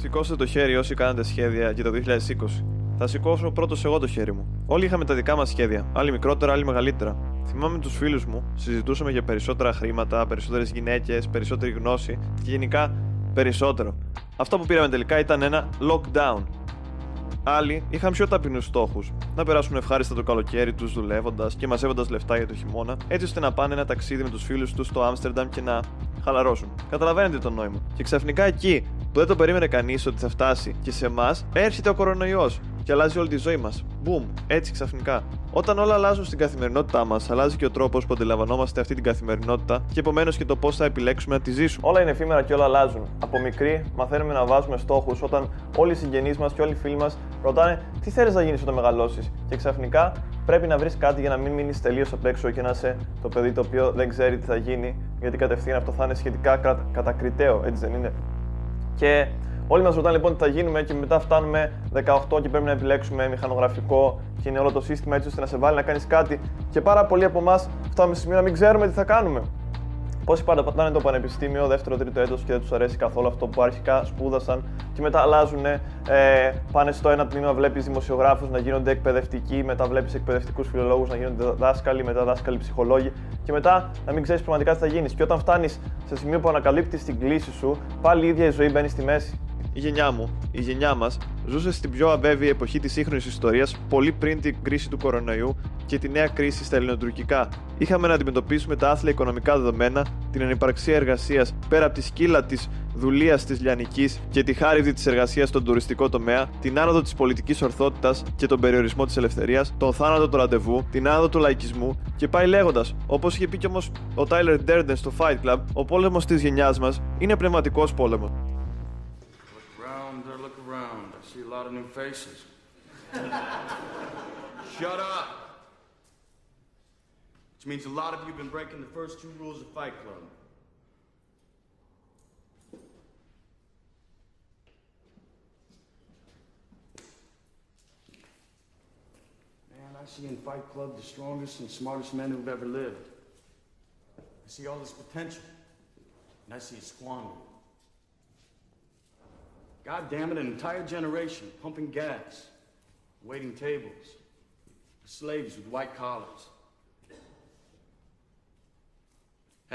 Σηκώστε το χέρι όσοι κάνατε σχέδια για το 2020. Θα σηκώσω πρώτος εγώ το χέρι μου. Όλοι είχαμε τα δικά μας σχέδια, άλλοι μικρότερα, άλλοι μεγαλύτερα. Θυμάμαι τους φίλους μου, συζητούσαμε για περισσότερα χρήματα, περισσότερες γυναίκες, περισσότερη γνώση και γενικά περισσότερο. Αυτό που πήραμε τελικά ήταν ένα lockdown. Άλλοι είχαν πιο ταπεινούς στόχους. Να περάσουν ευχάριστα το καλοκαίρι τους δουλεύοντας και μαζεύοντας λεφτά για το χειμώνα, έτσι ώστε να πάνε ένα ταξίδι με τους φίλους τους στο Άμστερνταμ και να χαλαρώσουν. Καταλαβαίνετε το νόημα. Και ξαφνικά εκεί που δεν το περίμενε κανείς ότι θα φτάσει και σε εμάς, έρχεται ο κορονοϊός και αλλάζει όλη τη ζωή μας. Μπούμ, έτσι ξαφνικά. Όταν όλα αλλάζουν στην καθημερινότητά μας, αλλάζει και ο τρόπος που αντιλαμβανόμαστε αυτή την καθημερινότητα και επομένως και το πώς θα επιλέξουμε να τη ζήσουμε. Όλα είναι εφήμερα και όλα αλλάζουν. Από μικροί μαθαίνουμε να βάζουμε στόχους όταν όλοι οι συγγενείς μας και όλοι οι φίλοι μας ρωτάνε τι θέλεις να γίνεις όταν μεγαλώσεις. Και ξαφνικά πρέπει να βρεις κάτι για να μην μείνεις τελείως απ' έξω και να είσαι το παιδί το οποίο δεν ξέρει τι θα γίνει, γιατί κατευθείαν αυτό θα είναι σχετικά κατακριτέο, έτσι δεν είναι? Και όλοι μας ρωτάνε λοιπόν τι θα γίνουμε και μετά φτάνουμε 18 και πρέπει να επιλέξουμε μηχανογραφικό και είναι όλο το σύστημα έτσι ώστε να σε βάλει να κάνεις κάτι και πάρα πολλοί από εμάς φτάνουμε σε σημείο να μην ξέρουμε τι θα κάνουμε. Πόσοι παραπατάνε το πανεπιστήμιο, δεύτερο, τρίτο έτος και δεν τους αρέσει καθόλου αυτό που αρχικά σπούδασαν και μετά αλλάζουν, πάνε στο ένα τμήμα, βλέπεις δημοσιογράφους να γίνονται εκπαιδευτικοί, μετά βλέπεις εκπαιδευτικούς φιλολόγους να γίνονται δάσκαλοι, μετά δάσκαλοι ψυχολόγοι και μετά να μην ξέρεις πραγματικά τι θα γίνεις. Και όταν φτάνεις σε σημείο που ανακαλύπτεις την κλίση σου, πάλι η ίδια η ζωή μπαίνει στη μέση. Η γενιά μου, η γενιά μας, ζούσε στην πιο αβέβαιη εποχή της σύγχρονης ιστορίας πολύ πριν την κρίση του κορονοϊού και τη νέα κρίση στα ελληνοτουρκικά. Είχαμε να αντιμετωπίσουμε τα άθλια οικονομικά δεδομένα, την ανυπαρξία εργασίας πέρα από τη σκύλα της δουλείας της λιανικής και τη χάριβδη της εργασίας στον τουριστικό τομέα, την άνοδο της πολιτικής ορθότητας και τον περιορισμό της ελευθερίας, τον θάνατο του ραντεβού, την άνοδο του λαϊκισμού και πάει λέγοντας. Όπως είχε πει και όμως ο Tyler Durden στο Fight Club, ο πόλεμος της γενιάς μας είναι πνευματικός πόλεμος. I look around, I see a lot of new faces. Shut up! Which means a lot of you have been breaking the first two rules of Fight Club. Man, I see in Fight Club the strongest and smartest men who've ever lived. I see all this potential, and I see it squandered. God damn it, an entire generation pumping gas, waiting tables, slaves with white collars.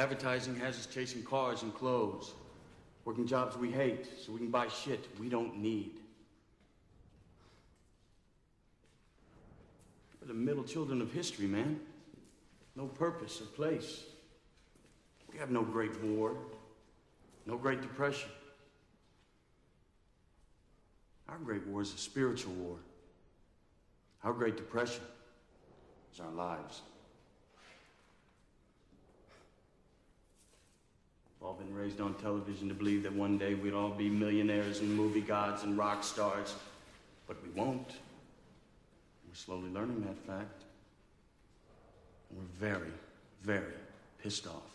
Advertising has us chasing cars and clothes, working jobs we hate so we can buy shit we don't need. We're the middle children of history, man. No purpose or place. We have no Great War, no Great Depression. Our Great War is a spiritual war. Our Great Depression is our lives. We've all been raised on television to believe that one day we'd all be millionaires and movie gods and rock stars, but we won't. We're slowly learning that fact. And we're very, very pissed off.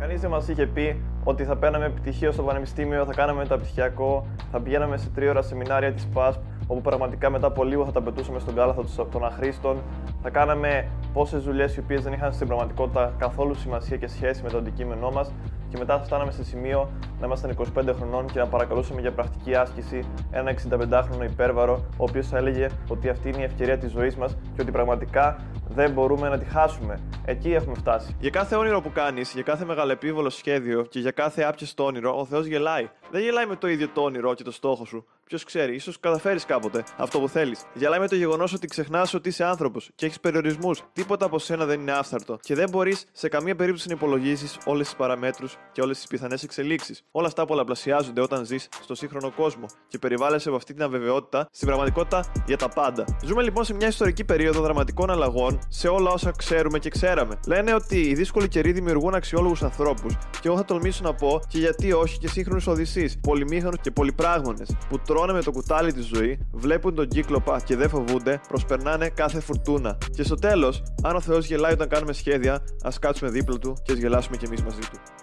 Κανείς δεν μας είχε πει ότι θα παίρναμε πτυχίο στο πανεπιστήμιο, θα κάναμε μεταπτυχιακό, θα πηγαίναμε σε 3 ώρα σεμινάρια της PASP, όπου πραγματικά μετά από λίγο θα τα πετούσαμε στον κάλαθο των αχρήστων, θα κάναμε πόσες δουλειές οι οποίες δεν είχαν στην πραγματικότητα καθόλου σημασία και σχέση με το αντικείμενό μας, και μετά θα φτάναμε σε σημείο να ήμασταν 25 χρονών και να παρακαλούσαμε για πρακτική άσκηση ένα 65χρονο υπέρβαρο, ο οποίος θα έλεγε ότι αυτή είναι η ευκαιρία της ζωής μας και ότι πραγματικά δεν μπορούμε να τη χάσουμε. Εκεί έχουμε φτάσει. Για κάθε όνειρο που κάνεις, για κάθε μεγαλεπίβολο σχέδιο και για κάθε άπιαστο όνειρο, ο Θεός γελάει. Δεν γελάει με το ίδιο το όνειρο και το στόχο σου. Ποιος ξέρει, ίσως καταφέρεις κάποτε αυτό που θέλεις. Γελάει με το γεγονός ότι ξεχνάς ότι είσαι άνθρωπος και έχεις περιορισμούς. Τίποτα από σένα δεν είναι άφθαρτο και δεν μπορείς σε καμία περίπτωση να υπολογίζεις όλες τις παραμέτρους και όλες τις πιθανές εξελίξεις. Όλα αυτά πολλαπλασιάζονται όταν ζεις στο σύγχρονο κόσμο και περιβάλλεσαι από αυτή την αβεβαιότητα στην πραγματικότητα για τα πάντα. Ζούμε λοιπόν σε μια ιστορική περίοδο δραματικών αλλαγών σε όλα όσα ξέρουμε και ξέραμε. Λένε ότι οι δύσκολοι καιροί δημιουργούν αξιόλογους ανθρώπους και εγώ θα τολμήσω να πω και γιατί όχι και σύγχρονους Οδυσσείς, πολυμήχανους και πολυπράγμονες που τρώνε με το κουτάλι τη ζωή, βλέπουν τον κύκλοπα και δεν φοβούνται, προσπερνάνε κάθε φουρτούνα. Και στο τέλος, αν ο Θεός γελάει όταν κάνουμε σχέδια, ας κάτσουμε δίπλα του και ας γελάσουμε κι εμείς μαζί του.